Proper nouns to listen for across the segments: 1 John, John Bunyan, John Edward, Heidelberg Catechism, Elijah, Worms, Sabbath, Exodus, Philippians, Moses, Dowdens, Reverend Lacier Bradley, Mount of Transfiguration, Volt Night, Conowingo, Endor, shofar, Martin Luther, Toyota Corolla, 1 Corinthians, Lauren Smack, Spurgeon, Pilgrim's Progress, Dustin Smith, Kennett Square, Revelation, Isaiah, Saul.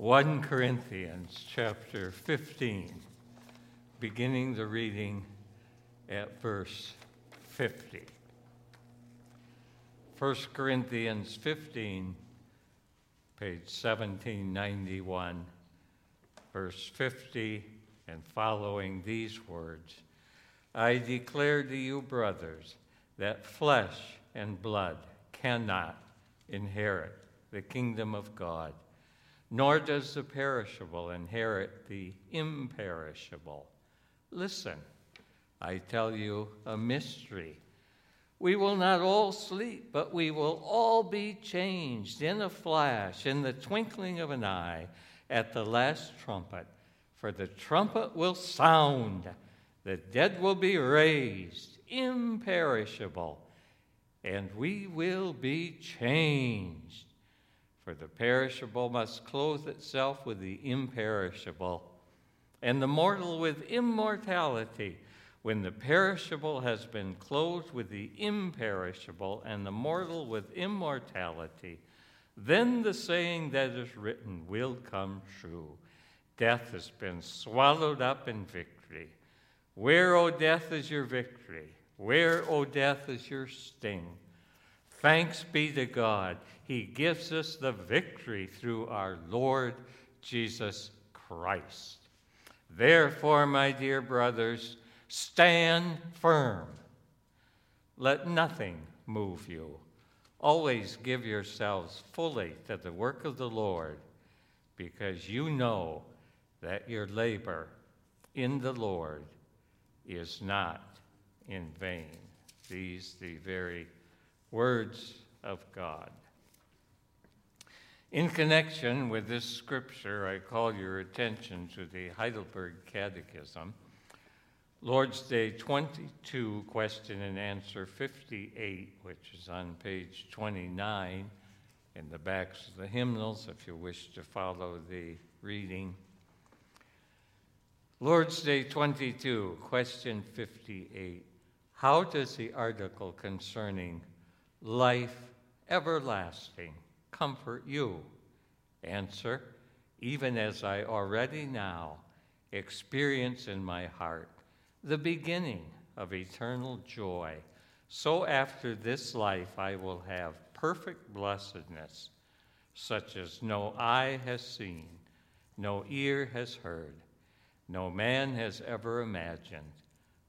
1 Corinthians chapter 15, beginning the reading at verse 50. 1 Corinthians 15, page 1791, verse 50, and following these words, I declare to you, brothers, that flesh and blood cannot inherit the kingdom of God, nor does the perishable inherit the imperishable. Listen, I tell you a mystery. We will not all sleep, but we will all be changed in a flash, in the twinkling of an eye, at the last trumpet. For the trumpet will sound, the dead will be raised, imperishable, and we will be changed. For the perishable must clothe itself with the imperishable, and the mortal with immortality. When the perishable has been clothed with the imperishable, and the mortal with immortality, then the saying that is written will come true. Death has been swallowed up in victory. Where, O death, is your victory? Where, O death, is your sting? Thanks be to God. He gives us the victory through our Lord Jesus Christ. Therefore, my dear brothers, stand firm. Let nothing move you. Always give yourselves fully to the work of the Lord, because you know that your labor in the Lord is not in vain. These the very words of God. In connection with this scripture, I call your attention to the Heidelberg Catechism, Lord's Day 22, question and answer 58, which is on page 29 in the backs of the hymnals, if you wish to follow the reading. Lord's Day 22, question 58. How does the article concerning life everlasting comfort you? Answer, even as I already now experience in my heart the beginning of eternal joy, so after this life I will have perfect blessedness, such as no eye has seen, no ear has heard, no man has ever imagined,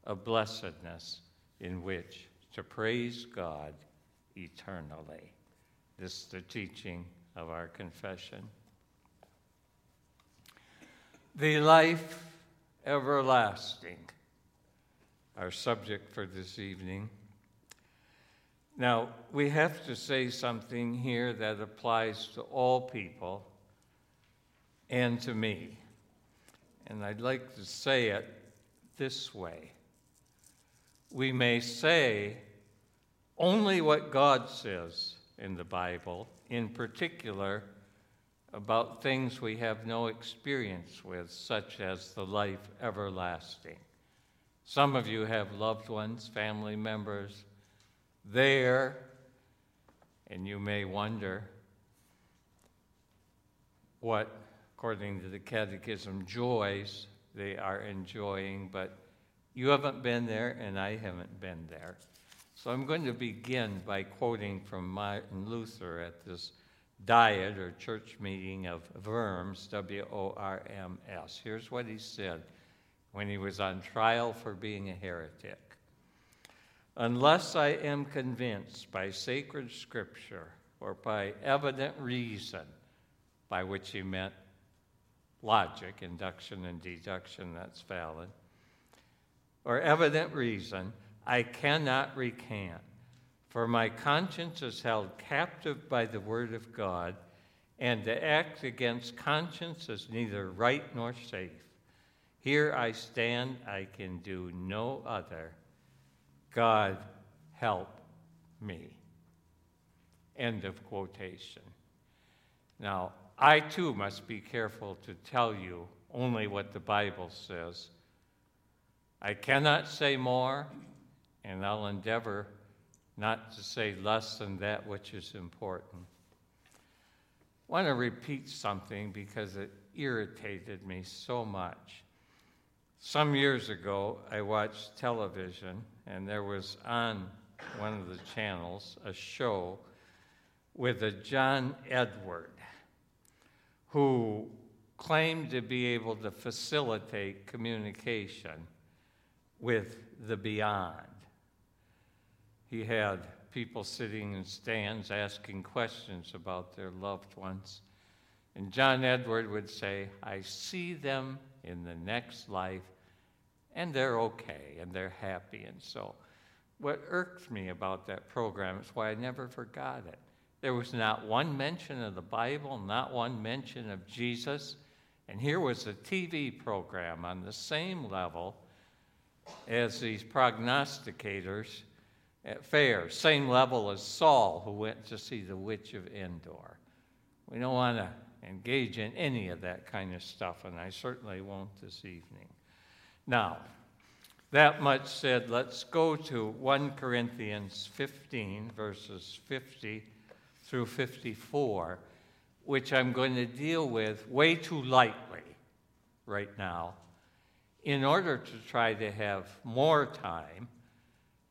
a blessedness in which to praise God eternally. This is the teaching of our confession. The life everlasting, our subject for this evening. Now, we have to say something here that applies to all people and to me. And I'd like to say it this way. We may say only what God says in the Bible, in particular about things we have no experience with, such as the life everlasting. Some of you have loved ones, family members there, and you may wonder what, according to the Catechism, joys they are enjoying, but you haven't been there and I haven't been there. So I'm going to begin by quoting from Martin Luther at this diet or church meeting of Worms, W-O-R-M-S. Here's what he said when he was on trial for being a heretic. Unless I am convinced by sacred scripture or by evident reason, by which he meant logic, induction and deduction, that's valid, or evident reason, I cannot recant, for my conscience is held captive by the word of God, and to act against conscience is neither right nor safe. Here I stand, I can do no other. God help me. End of quotation. Now, I too must be careful to tell you only what the Bible says. I cannot say more, and I'll endeavor not to say less than that which is important. want to repeat something because it irritated me so much. Some years ago, I watched television, and there was on one of the channels a show with a John Edward who claimed to be able to facilitate communication with the beyond. He had people sitting in stands asking questions about their loved ones. And John Edward would say, I see them in the next life, and they're okay, and they're happy. And so what irked me about that program is why I never forgot it. There was not one mention of the Bible, not one mention of Jesus. And here was a TV program on the same level as these prognosticators at fairs, same level as Saul, who went to see the witch of Endor. We don't want to engage in any of that kind of stuff, and I certainly won't this evening. Now, that much said, let's go to 1 Corinthians 15, verses 50 through 54, which I'm going to deal with way too lightly right now in order to try to have more time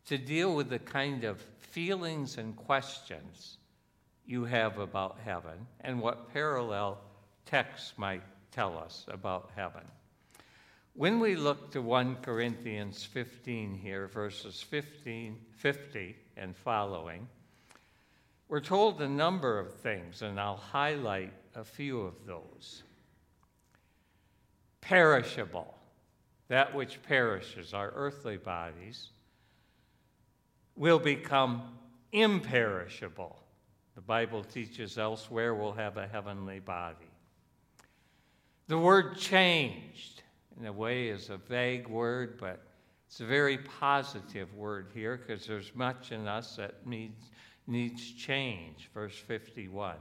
to deal with the kind of feelings and questions you have about heaven and what parallel texts might tell us about heaven. When we look to 1 Corinthians 15 here, verses 50 and following, we're told a number of things, and I'll highlight a few of those. Perishable, that which perishes, our earthly bodies, will become imperishable. The Bible teaches elsewhere we'll have a heavenly body. The word changed, in a way, is a vague word, but it's a very positive word here because there's much in us that needs change. Verse 51,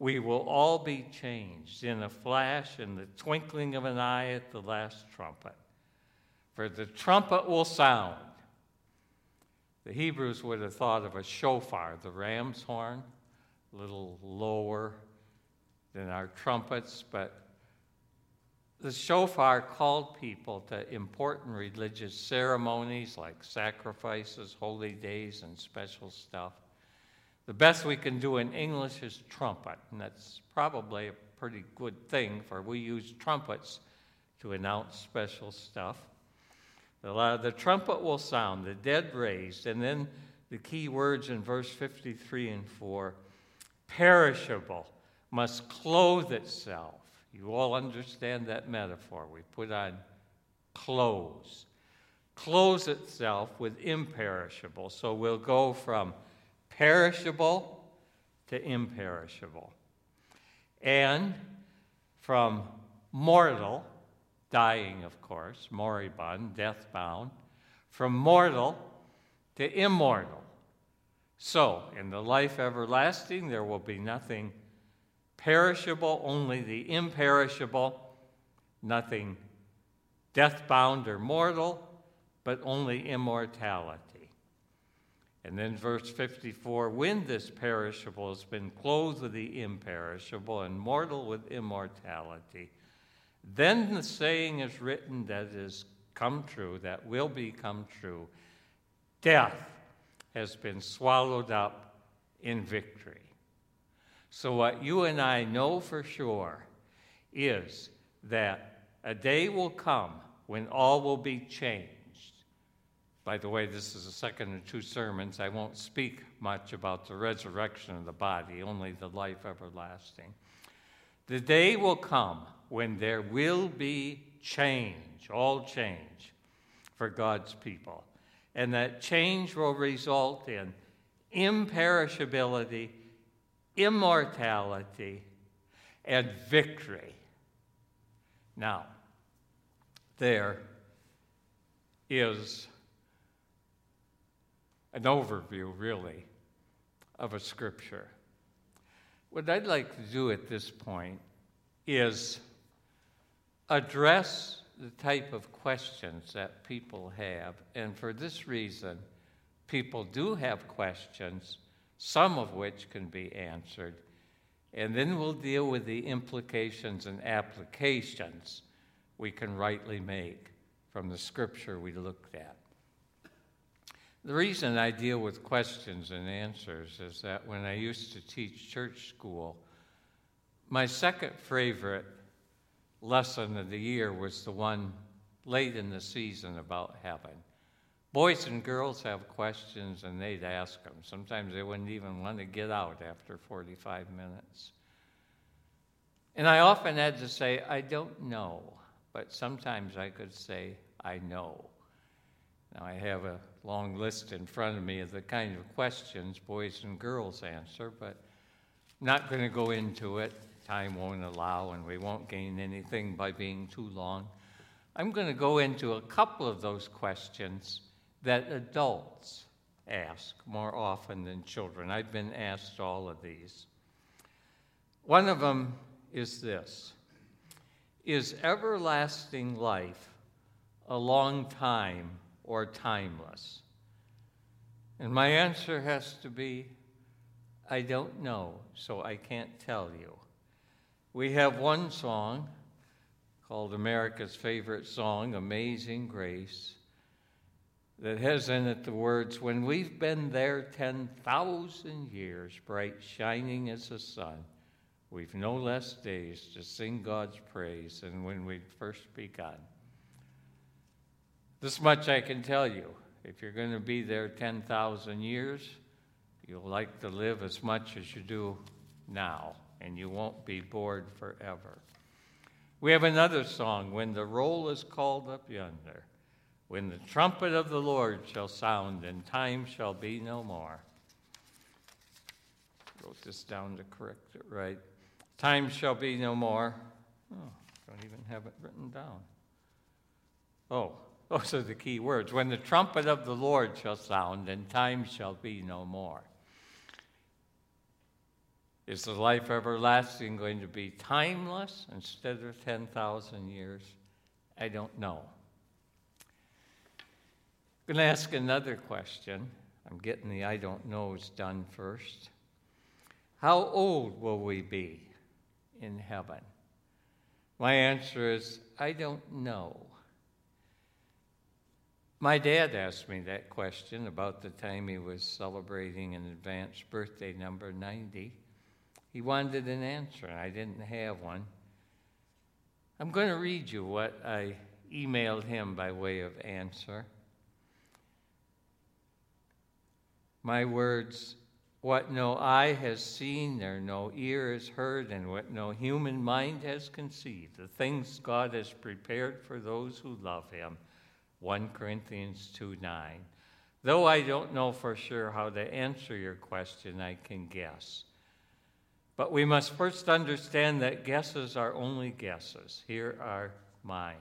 we will all be changed in a flash, in the twinkling of an eye at the last trumpet. For the trumpet will sound. The Hebrews would have thought of a shofar, the ram's horn, a little lower than our trumpets, but the shofar called people to important religious ceremonies like sacrifices, holy days, and special stuff. The best we can do in English is trumpet, and that's probably a pretty good thing, for we use trumpets to announce special stuff. The trumpet will sound, the dead raised, and then the key words in verse 53 and 4, perishable must clothe itself. You all understand that metaphor. We put on clothes. Clothes itself with imperishable. So we'll go from perishable to imperishable. And from mortal, dying, of course, moribund, death-bound, from mortal to immortal. So, in the life everlasting, there will be nothing perishable, only the imperishable, nothing death-bound or mortal, but only immortality. And then verse 54, when this perishable has been clothed with the imperishable and mortal with immortality, then the saying is written that is come true, that will become true. Death has been swallowed up in victory. So what you and I know for sure is that a day will come when all will be changed. By the way, this is the second of two sermons. I won't speak much about the resurrection of the body, only the life everlasting. The day will come when there will be change, all change, for God's people. And that change will result in imperishability, immortality, and victory. Now, there is an overview, really, of a scripture. What I'd like to do at this point is address the type of questions that people have, and for this reason, people do have questions, some of which can be answered, And then we'll deal with the implications and applications we can rightly make from the scripture we looked at. The reason I deal with questions and answers is that when I used to teach church school, my second favorite lesson of the year was the one late in the season about heaven. Boys and girls have questions, and they'd ask them. Sometimes they wouldn't even want to get out after 45 minutes. And I often had to say, I don't know, but sometimes I could say, I know. Now, I have a long list in front of me of the kind of questions boys and girls answer, but I'm not going to go into it. Time won't allow, and we won't gain anything by being too long. I'm going to go into a couple of those questions that adults ask more often than children. I've been asked all of these. One of them is this: is everlasting life a long time or timeless? And my answer has to be, I don't know, so I can't tell you. We have one song called America's Favorite Song, Amazing Grace, that has in it the words, when we've been there 10,000 years, bright shining as the sun, we've no less days to sing God's praise than when we'd first begun. This much I can tell you. If you're going to be there 10,000 years, you'll like to live as much as you do now, and you won't be bored forever. We have another song, When the Roll is Called Up Yonder, when the trumpet of the Lord shall sound, and time shall be no more. Wrote this down to correct it right. Time shall be no more. Oh, don't even have it written down. Oh, those are the key words. When the trumpet of the Lord shall sound, and time shall be no more. Is the life everlasting going to be timeless instead of 10,000 years? I don't know. I'm going to ask another question. I'm getting the I don't knows done first. How old will we be in heaven? My answer is, I don't know. My dad asked me that question about the time he was celebrating an advanced birthday, number 90. He wanted an answer, and I didn't have one. I'm going to read you what I emailed him by way of answer. My words, what no eye has seen, or no ear has heard, and what no human mind has conceived, the things God has prepared for those who love him, 1 Corinthians 2:9. Though I don't know for sure how to answer your question, I can guess. But we must first understand that guesses are only guesses. Here are mine.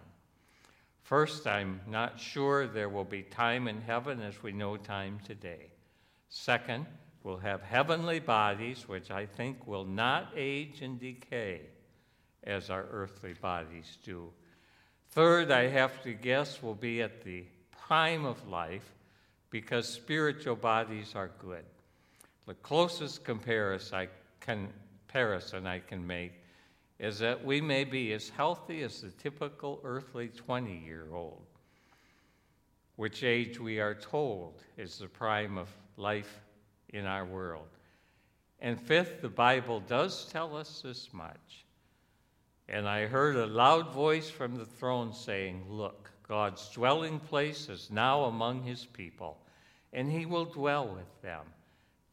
First, I'm not sure there will be time in heaven as we know time today. Second, we'll have heavenly bodies, which I think will not age and decay as our earthly bodies do. Third, I have to guess we'll be at the prime of life because spiritual bodies are good. The closest comparison I can make is that we may be as healthy as the typical earthly 20-year-old, which age we are told is the prime of life in our world. And fifth, the Bible does tell us this much. And I heard a loud voice from the throne saying, look, God's dwelling place is now among his people, and he will dwell with them.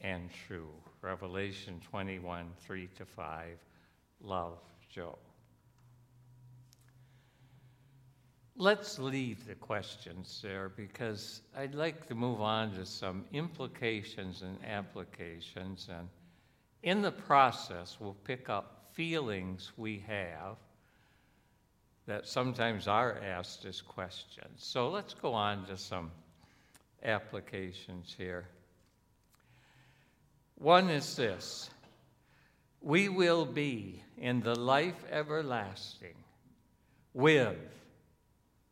and true. Revelation 21, 3-5. Love, Joe. Let's leave the questions there because I'd like to move on to some implications and applications, and In the process, we'll pick up feelings we have that sometimes are asked as questions. So let's go on to some applications here. One is this: we will be in the life everlasting with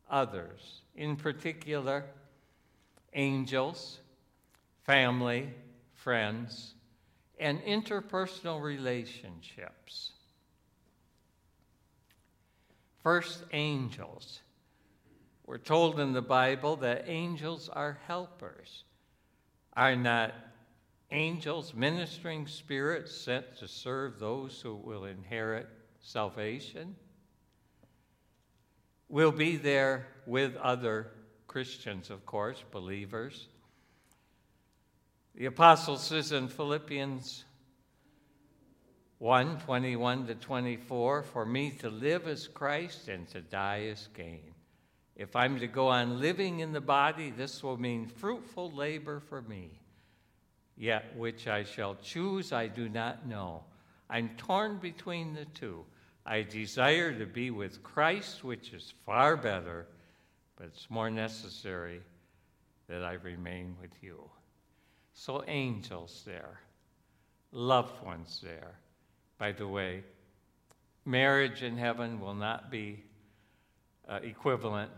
others, in particular angels, family, friends, and interpersonal relationships. First, angels. We're told in the Bible that angels are helpers. Are not angels ministering spirits sent to serve those who will inherit salvation? We'll be there with other Christians, of course, believers. The apostle says in Philippians 1:21-24, "For me to live is Christ and to die is gain. If I'm to go on living in the body, this will mean fruitful labor for me. Yet which I shall choose, I do not know. I'm torn between the two. I desire to be with Christ, which is far better, but it's more necessary that I remain with you." So angels there, loved ones there. By the way, marriage in heaven will not be equivalent.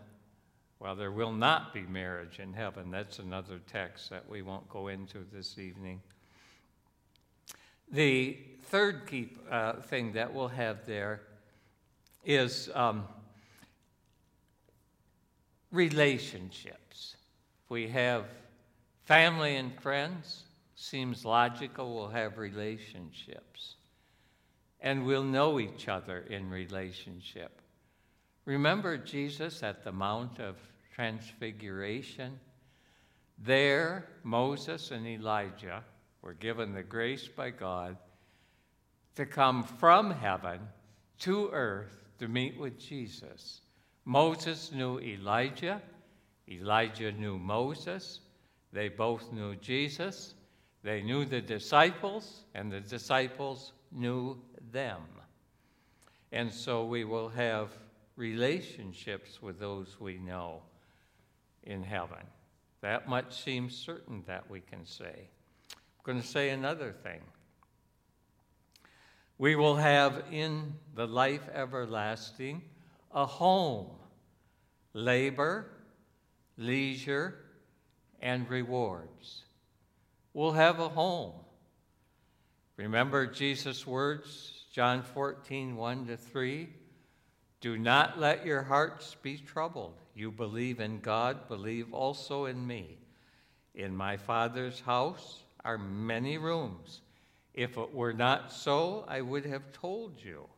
Well, there will not be marriage in heaven. That's another text that we won't go into this evening. The third key thing that we'll have there is relationships. If we have family and friends, seems logical we'll have relationships. And we'll know each other in relationship. Remember Jesus at the Mount of Transfiguration? There, Moses and Elijah were given the grace by God to come from heaven to earth to meet with Jesus. Moses knew Elijah. Elijah knew Moses. They both knew Jesus. They knew the disciples, and the disciples knew them. And so we will have relationships with those we know in heaven. That much seems certain that we can say. I'm going to say another thing. We will have in the life everlasting a home, labor, leisure, and rewards. We'll have a home. Remember Jesus' words, John 14:1-3, "Do not let your hearts be troubled. You believe in God, believe also in me. In my Father's house are many rooms. If it were not so, I would have told you.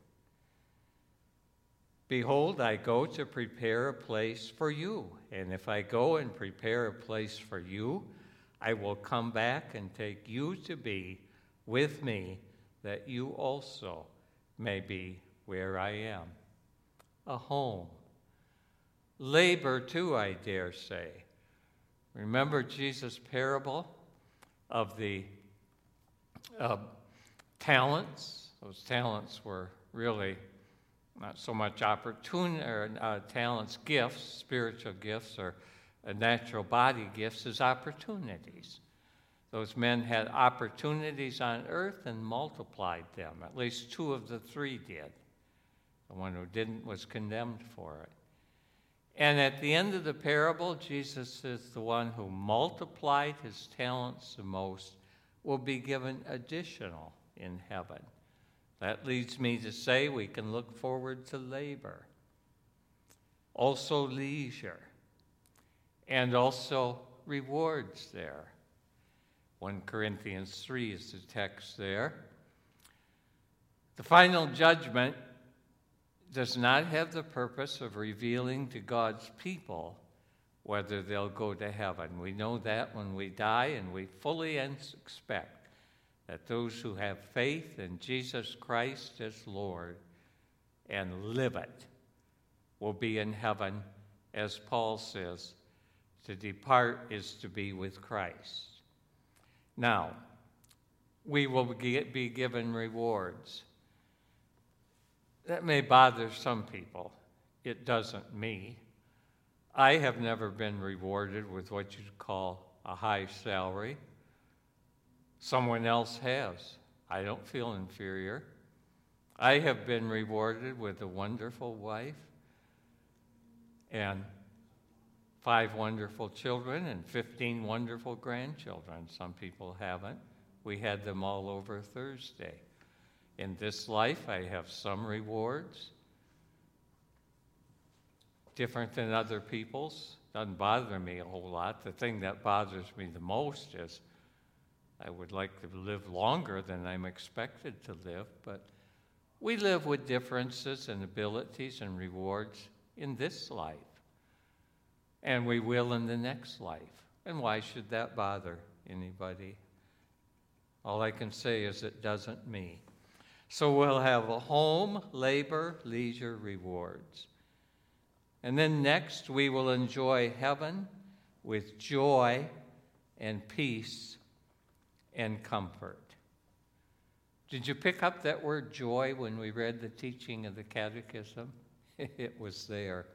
Behold, I go to prepare a place for you. And if I go and prepare a place for you, I will come back and take you to be with me, that you also may be where I am." A home. Labor too, I dare say. Remember Jesus' parable of the talents. Those talents were really not so much opportune or talents, gifts, spiritual gifts, or natural body gifts as opportunities. Those men had opportunities on earth and multiplied them. At least two of the three did. The one who didn't was condemned for it. And at the end of the parable, Jesus says the one who multiplied his talents the most will be given additional in heaven. That leads me to say we can look forward to labor, also leisure, and also rewards there. 1 Corinthians 3 is the text there. The final judgment does not have the purpose of revealing to God's people whether they'll go to heaven. We know that when we die, and we fully expect that those who have faith in Jesus Christ as Lord and live it will be in heaven, as Paul says, "To depart is to be with Christ." Now, we will be given rewards. That may bother some people. It doesn't me. I have never been rewarded with what you'd call a high salary. Someone else has. I don't feel inferior. I have been rewarded with a wonderful wife and 5 wonderful children and 15 wonderful grandchildren. Some people haven't. We had them all over Thursday. In this life, I have some rewards, different than other people's. Doesn't bother me a whole lot. The thing that bothers me the most is I would like to live longer than I'm expected to live, but we live with differences and abilities and rewards in this life, and we will in the next life. And why should that bother anybody? All I can say is it doesn't me. So we'll have a home, labor, leisure, rewards. And then next, we will enjoy heaven with joy and peace and comfort. Did you pick up that word joy when we read the teaching of the Catechism? It was there. It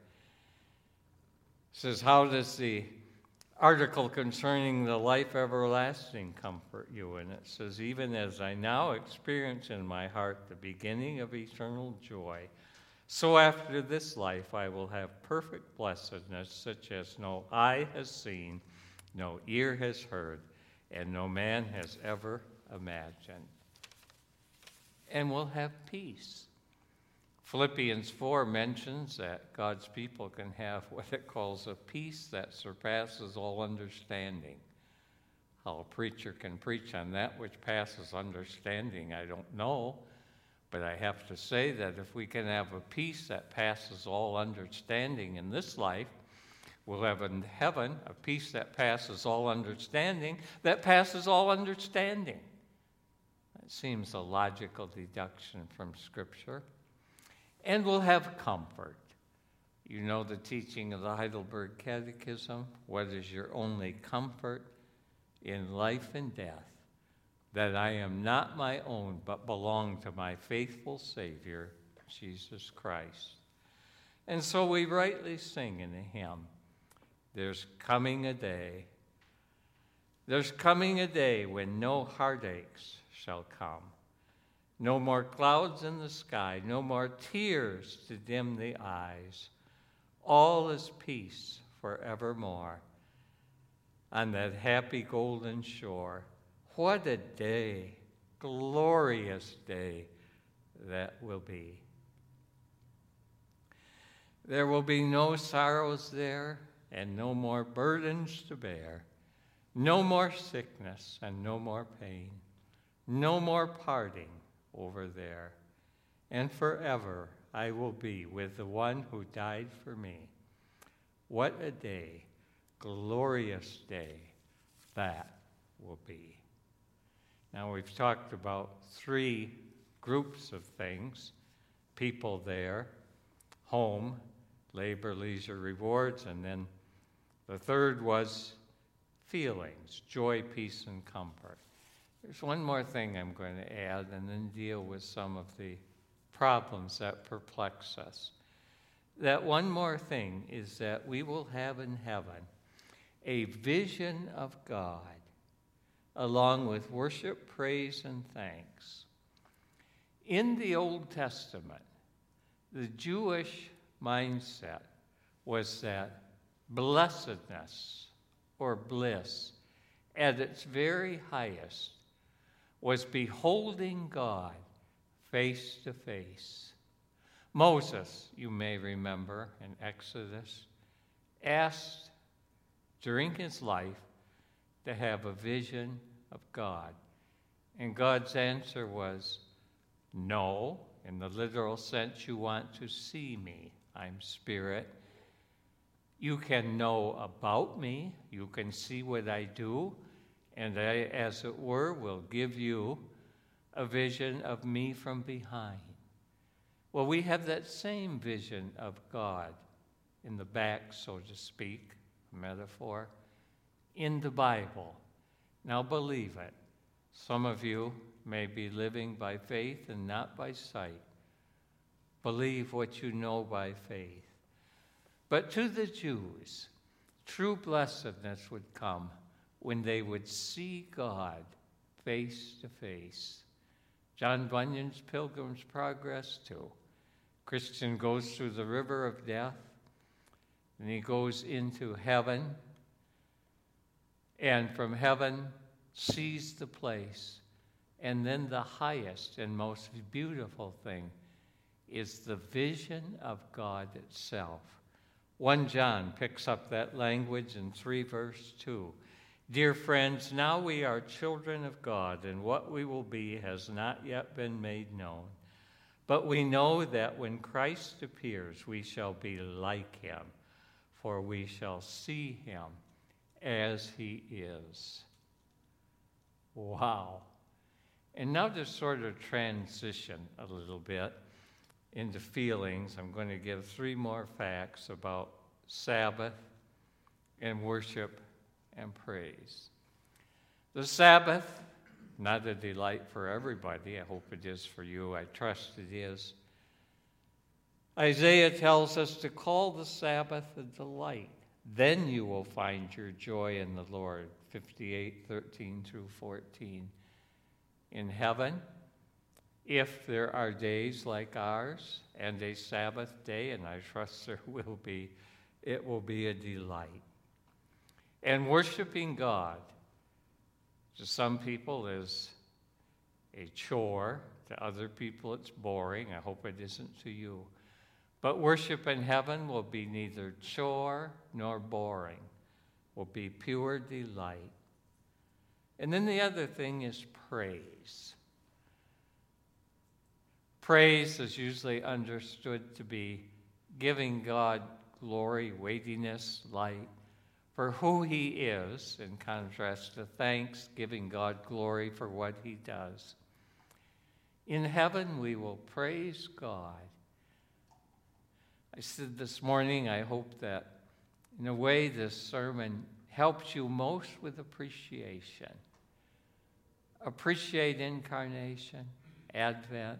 says, how does the article concerning the life everlasting comfort you? And it says, even as I now experience in my heart the beginning of eternal joy, so after this life I will have perfect blessedness, such as no eye has seen, no ear has heard, and no man has ever imagined. And we'll have peace. Philippians 4 mentions that God's people can have what it calls a peace that surpasses all understanding. How a preacher can preach on that which passes understanding, I don't know. But I have to say that if we can have a peace that passes all understanding in this life, we'll have in heaven a peace that passes all understanding, that passes all understanding. That seems a logical deduction from Scripture. And we'll have comfort. You know the teaching of the Heidelberg Catechism. What is your only comfort in life and death? That I am not my own, but belong to my faithful Savior, Jesus Christ. And so we rightly sing in the hymn, there's coming a day, there's coming a day when no heartaches shall come, no more clouds in the sky, no more tears to dim the eyes. All is peace forevermore on that happy golden shore. What a day, glorious day that will be. There will be no sorrows there and no more burdens to bear, no more sickness and no more pain, no more parting over there. And forever I will be with the one who died for me. What a day, glorious day that will be. Now, we've talked about 3 groups of things, people there, home, labor, leisure, rewards, and then the third was feelings, joy, peace, and comfort. There's one more thing I'm going to add and then deal with some of the problems that perplex us. That one more thing is that we will have in heaven a vision of God, along with worship, praise, and thanks. In the Old Testament, the Jewish mindset was that blessedness or bliss at its very highest was beholding God face to face. Moses, you may remember in Exodus, asked during his life to have a vision of God. And God's answer was, no, in the literal sense, you want to see me. I'm spirit. You can know about me. You can see what I do. And I, as it were, will give you a vision of me from behind. Well, we have that same vision of God in the back, so to speak, metaphor, in the Bible. Now believe it. Some of you may be living by faith and not by sight. Believe what you know by faith. But to the Jews, true blessedness would come when they would see God face to face. John Bunyan's Pilgrim's Progress, too. Christian goes through the river of death, and he goes into heaven, and from heaven sees the place. And then the highest and most beautiful thing is the vision of God itself. 1 John picks up that language in 3 verse 2. Dear friends, now we are children of God, and what we will be has not yet been made known. But we know that when Christ appears, we shall be like him, for we shall see him as he is. Wow. And now to sort of transition a little bit into feelings, I'm going to give 3 more facts about Sabbath and worship and praise. The Sabbath, not a delight for everybody. I hope it is for you. I trust it is. Isaiah tells us to call the Sabbath a delight. Then you will find your joy in the Lord, 58:13-14. In heaven, if there are days like ours and a Sabbath day, and I trust there will be, it will be a delight. And worshiping God, to some people is a chore. To other people it's boring. I hope it isn't to you. But worship in heaven will be neither chore nor boring. Will be pure delight. And then the other thing is praise. Praise is usually understood to be giving God glory, weightiness, light for who he is, in contrast to thanks, giving God glory for what he does. In heaven, we will praise God. I said this morning, I hope that in a way this sermon helps you most with appreciation. Appreciate incarnation, Advent,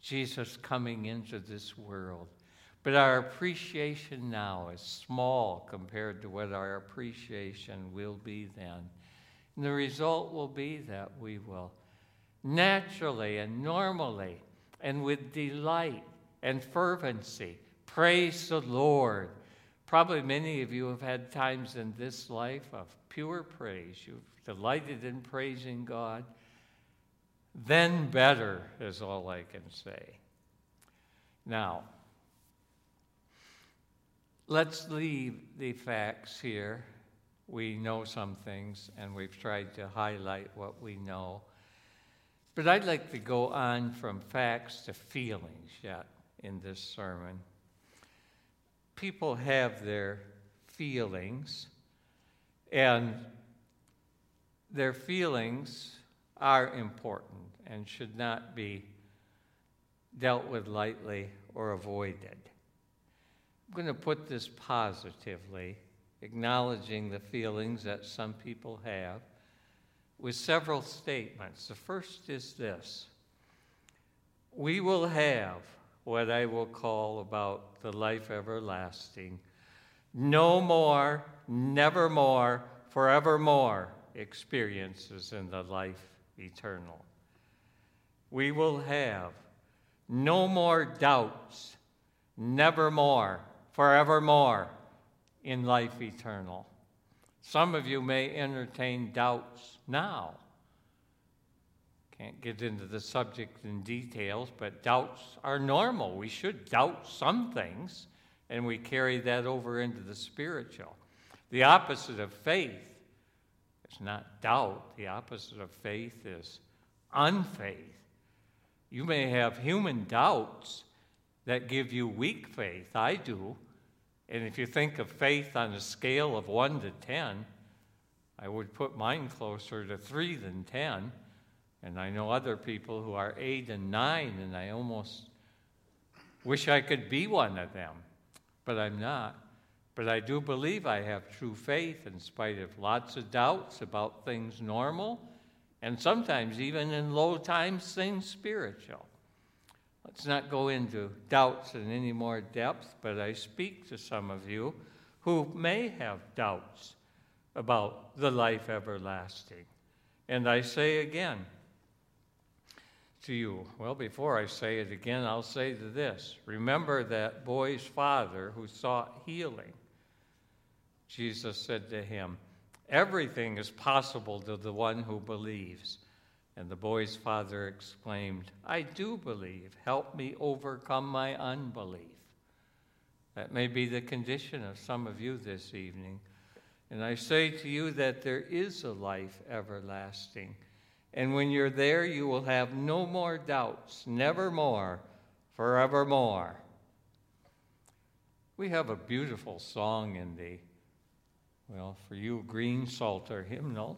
Jesus coming into this world. But our appreciation now is small compared to what our appreciation will be then. And the result will be that we will naturally and normally and with delight and fervency praise the Lord. Probably many of you have had times in this life of pure praise. You've delighted in praising God. Then better is all I can say. Now, let's leave the facts here. We know some things, and we've tried to highlight what we know. But I'd like to go on from facts to feelings yet in this sermon. People have their feelings, and their feelings are important and should not be dealt with lightly or avoided. I'm going to put this positively, acknowledging the feelings that some people have, with several statements. The first is this: we will have what I will call about the life everlasting, no more, nevermore, forevermore experiences in the life eternal. We will have no more doubts, nevermore, forevermore in life eternal. Some of you may entertain doubts now. Can't get into the subject in details, but doubts are normal. We should doubt some things, and we carry that over into the spiritual. The opposite of faith is not doubt. The opposite of faith is unfaith. You may have human doubts that give you weak faith. I do. And if you think of faith on a scale of 1 to 10, I would put mine closer to 3 than 10. And I know other people who are 8 and 9, and I almost wish I could be one of them. But I'm not. But I do believe I have true faith in spite of lots of doubts about things normal and sometimes even in low times things spiritual. Let's not go into doubts in any more depth, but I speak to some of you who may have doubts about the life everlasting. And I say again to you, well, before I say it again, I'll say to this. Remember that boy's father who sought healing. Jesus said to him, "Everything is possible to the one who believes." And the boy's father exclaimed, "I do believe. Help me overcome my unbelief." That may be the condition of some of you this evening. And I say to you that there is a life everlasting. And when you're there, you will have no more doubts, never more, forevermore. We have a beautiful song in the, well, for you, Green Psalter hymnal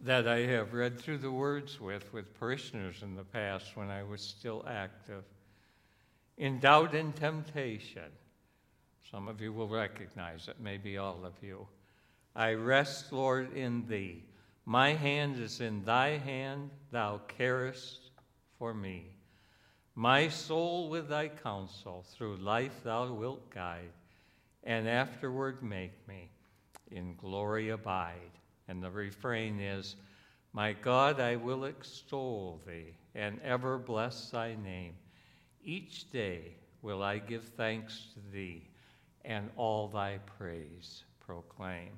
that I have read through the words with parishioners in the past when I was still active. "In Doubt and Temptation," some of you will recognize it, maybe all of you. "I rest, Lord, in thee. My hand is in thy hand, thou carest for me. My soul with thy counsel, through life thou wilt guide, and afterward make me in glory abide." And the refrain is, "My God, I will extol thee, and ever bless thy name. Each day will I give thanks to thee, and all thy praise proclaim."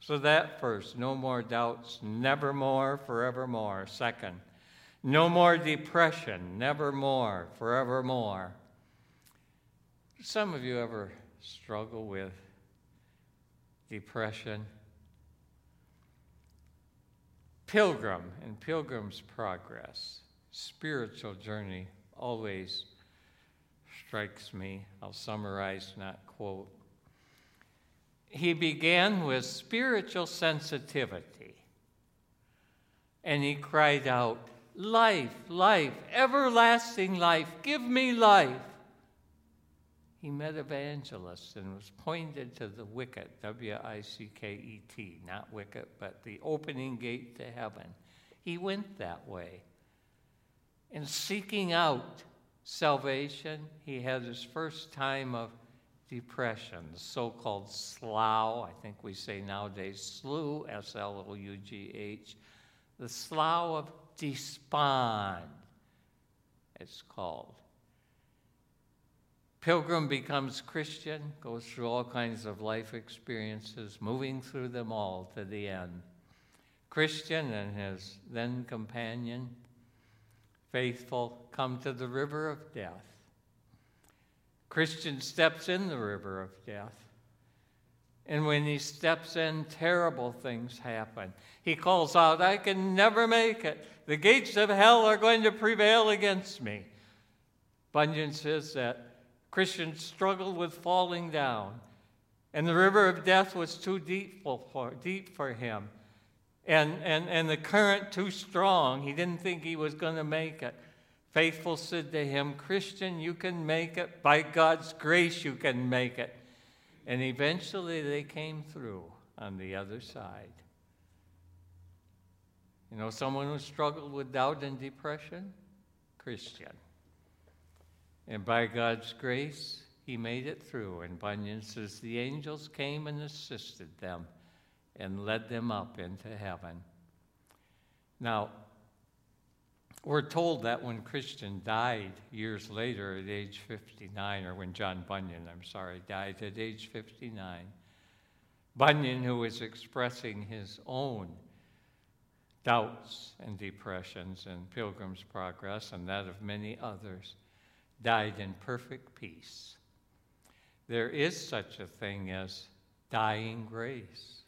So that first, no more doubts, nevermore, forevermore. Second, no more depression, nevermore, forevermore. Do some of you ever struggle with depression? Pilgrim and Pilgrim's Progress, spiritual journey, always strikes me. I'll summarize, not quote. He began with spiritual sensitivity, and he cried out, "Life, life, everlasting life, give me life." He met evangelists and was pointed to the wicket, W-I-C-K-E-T, not wicket, but the opening gate to heaven. He went that way. In seeking out salvation, he had his first time of depression, the so-called slough, I think we say nowadays sleugh, S-L-O-U-G-H, the slough of despond, it's called. Pilgrim becomes Christian, goes through all kinds of life experiences, moving through them all to the end. Christian and his then companion, Faithful, come to the river of death. Christian steps in the river of death. And when he steps in, terrible things happen. He calls out, "I can never make it. The gates of hell are going to prevail against me." Bunyan says that Christian struggled with falling down, and the river of death was too deep for him, and the current too strong. He didn't think he was going to make it. Faithful said to him, "Christian, you can make it. By God's grace, you can make it." And eventually they came through on the other side. You know someone who struggled with doubt and depression? Christian. And by God's grace, he made it through. And Bunyan says the angels came and assisted them and led them up into heaven. Now, we're told that when Christian died years later at age 59, or when John Bunyan, died at age 59, Bunyan, who was expressing his own doubts and depressions in Pilgrim's Progress and that of many others, died in perfect peace. There is such a thing as dying grace.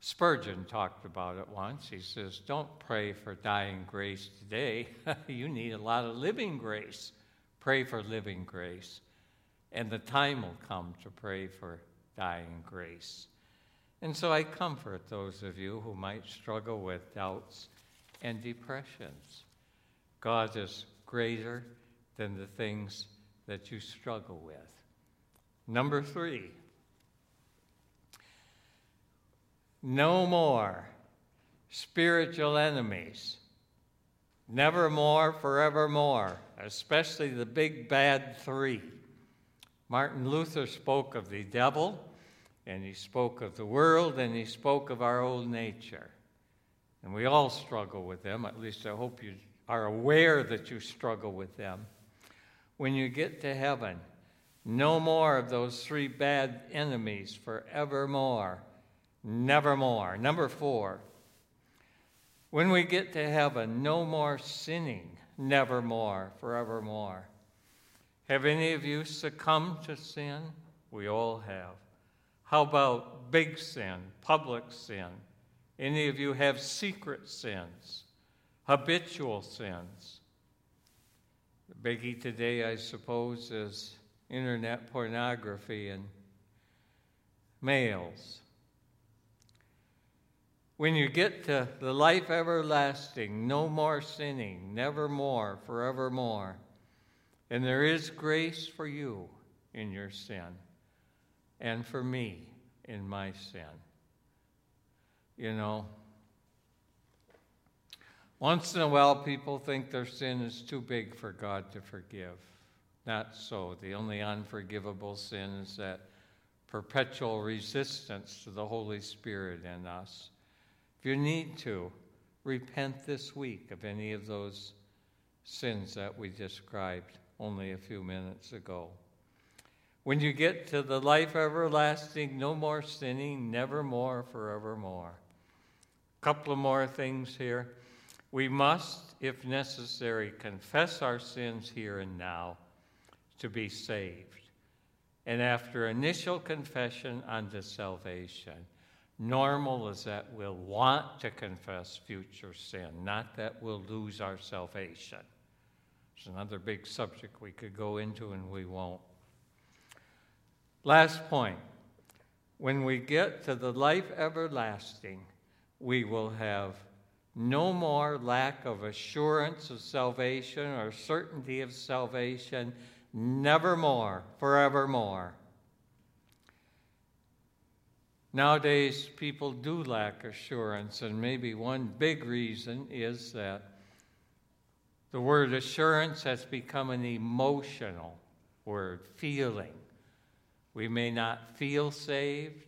Spurgeon talked about it once. He says, "Don't pray for dying grace today. You need a lot of living grace. Pray for living grace. And the time will come to pray for dying grace." And so I comfort those of you who might struggle with doubts and depressions. God is greater than the things that you struggle with. Number three. No more spiritual enemies. Nevermore, forevermore, especially the big bad three. Martin Luther spoke of the devil, and he spoke of the world, and he spoke of our old nature. And we all struggle with them. At least I hope you are aware that you struggle with them. When you get to heaven, no more of those three bad enemies, forevermore, nevermore. Number four, when we get to heaven, no more sinning, nevermore, forevermore. Have any of you succumbed to sin? We all have. How about big sin, public sin? Any of you have secret sins, habitual sins? The biggie today, I suppose, is internet pornography and males. When you get to the life everlasting, no more sinning, nevermore, forevermore. And there is grace for you in your sin and for me in my sin. You know, once in a while, people think their sin is too big for God to forgive. Not so. The only unforgivable sin is that perpetual resistance to the Holy Spirit in us. If you need to, repent this week of any of those sins that we described only a few minutes ago. When you get to the life everlasting, no more sinning, nevermore, forevermore. A couple of more things here. We must, if necessary, confess our sins here and now to be saved. And after initial confession unto salvation, normal is that we'll want to confess future sin, not that we'll lose our salvation. It's another big subject we could go into, and we won't. Last point, when we get to the life everlasting, we will have no more lack of assurance of salvation or certainty of salvation, nevermore, forevermore. Nowadays, people do lack assurance, and maybe one big reason is that the word assurance has become an emotional word, feeling. We may not feel saved.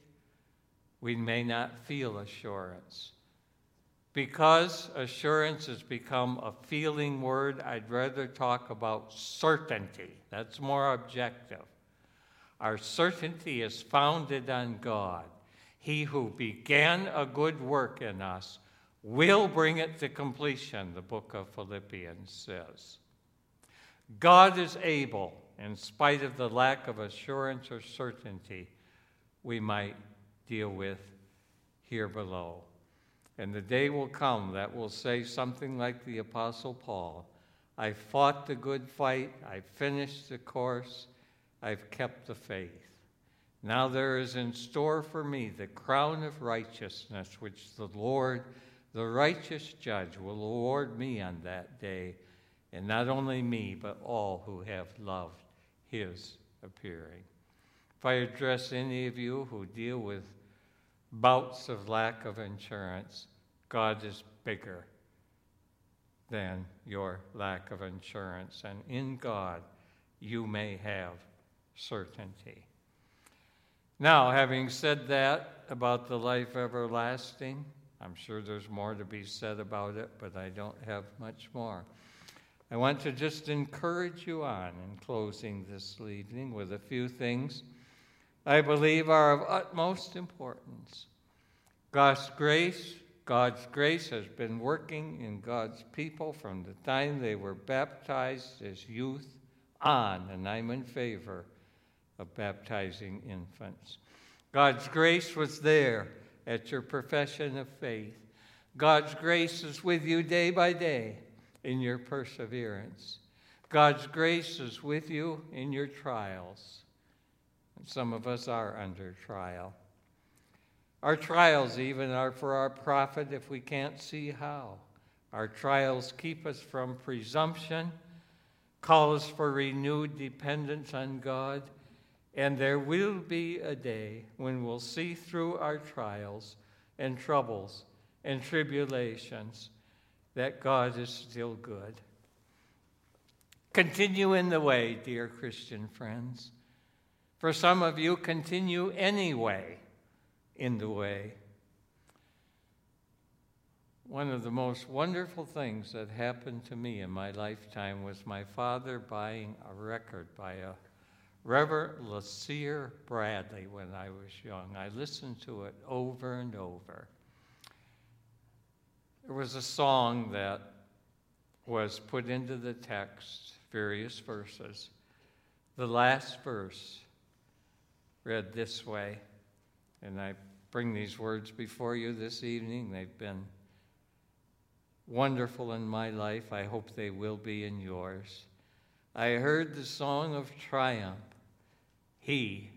We may not feel assurance. Because assurance has become a feeling word, I'd rather talk about certainty. That's more objective. Our certainty is founded on God. He who began a good work in us will bring it to completion, the book of Philippians says. God is able. In spite of the lack of assurance or certainty we might deal with here below. And the day will come that will say something like the Apostle Paul, I fought the good fight, I finished the course, I've kept the faith. Now there is in store for me the crown of righteousness, which the Lord, the righteous judge, will award me on that day, and not only me, but all who have loved his appearing. If I address any of you who deal with bouts of lack of insurance, God is bigger than your lack of insurance, and in God you may have certainty. Now, having said that about the life everlasting, I'm sure there's more to be said about it, but I don't have much more. I want to just encourage you on in closing this evening with a few things I believe are of utmost importance. God's grace has been working in God's people from the time they were baptized as youth on, and I'm in favor of baptizing infants. God's grace was there at your profession of faith. God's grace is with you day by day in your perseverance. God's grace is with you in your trials. And some of us are under trial. Our trials even are for our profit if we can't see how. Our trials keep us from presumption, call us for renewed dependence on God, and there will be a day when we'll see through our trials and troubles and tribulations, that God is still good. Continue in the way, dear Christian friends. For some of you, continue anyway in the way. One of the most wonderful things that happened to me in my lifetime was my father buying a record by a Reverend Lacier Bradley when I was young. I listened to it over and over. There was a song that was put into the text, various verses. The last verse read this way, and I bring these words before you this evening. They've been wonderful in my life. I hope they will be in yours. I heard the song of triumph. He,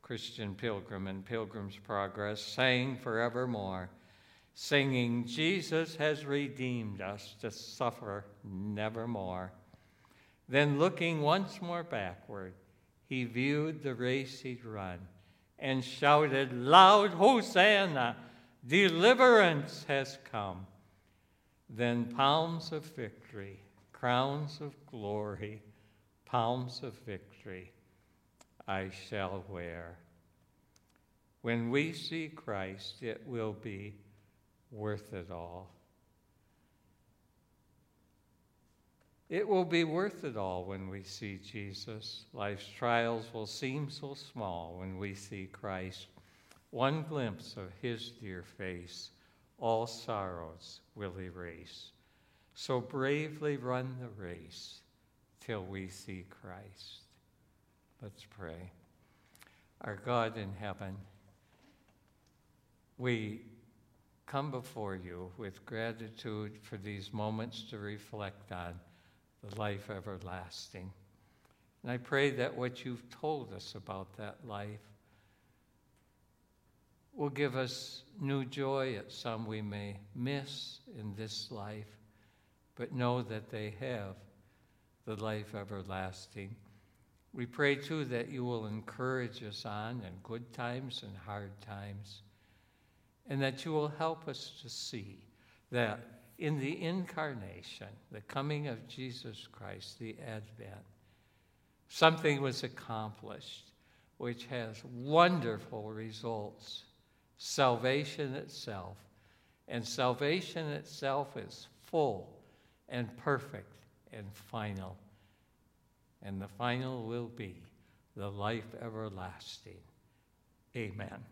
Christian Pilgrim in Pilgrim's Progress, sang forevermore, singing, Jesus has redeemed us to suffer nevermore. Then looking once more backward, he viewed the race he'd run and shouted loud, Hosanna, deliverance has come. Then pounds of victory, crowns of glory, pounds of victory I shall wear. When we see Christ, it will be worth it all. It will be worth it all when we see Jesus. Life's trials will seem so small when we see Christ. One glimpse of his dear face, all sorrows will erase. So bravely run the race till we see Christ. Let's pray. Our God in heaven, we come before you with gratitude for these moments to reflect on the life everlasting. And I pray that what you've told us about that life will give us new joy at some we may miss in this life, but know that they have the life everlasting. We pray, too, that you will encourage us on in good times and hard times, and that you will help us to see that in the incarnation, the coming of Jesus Christ, the Advent, something was accomplished which has wonderful results. Salvation itself. And salvation itself is full and perfect and final. And the final will be the life everlasting. Amen.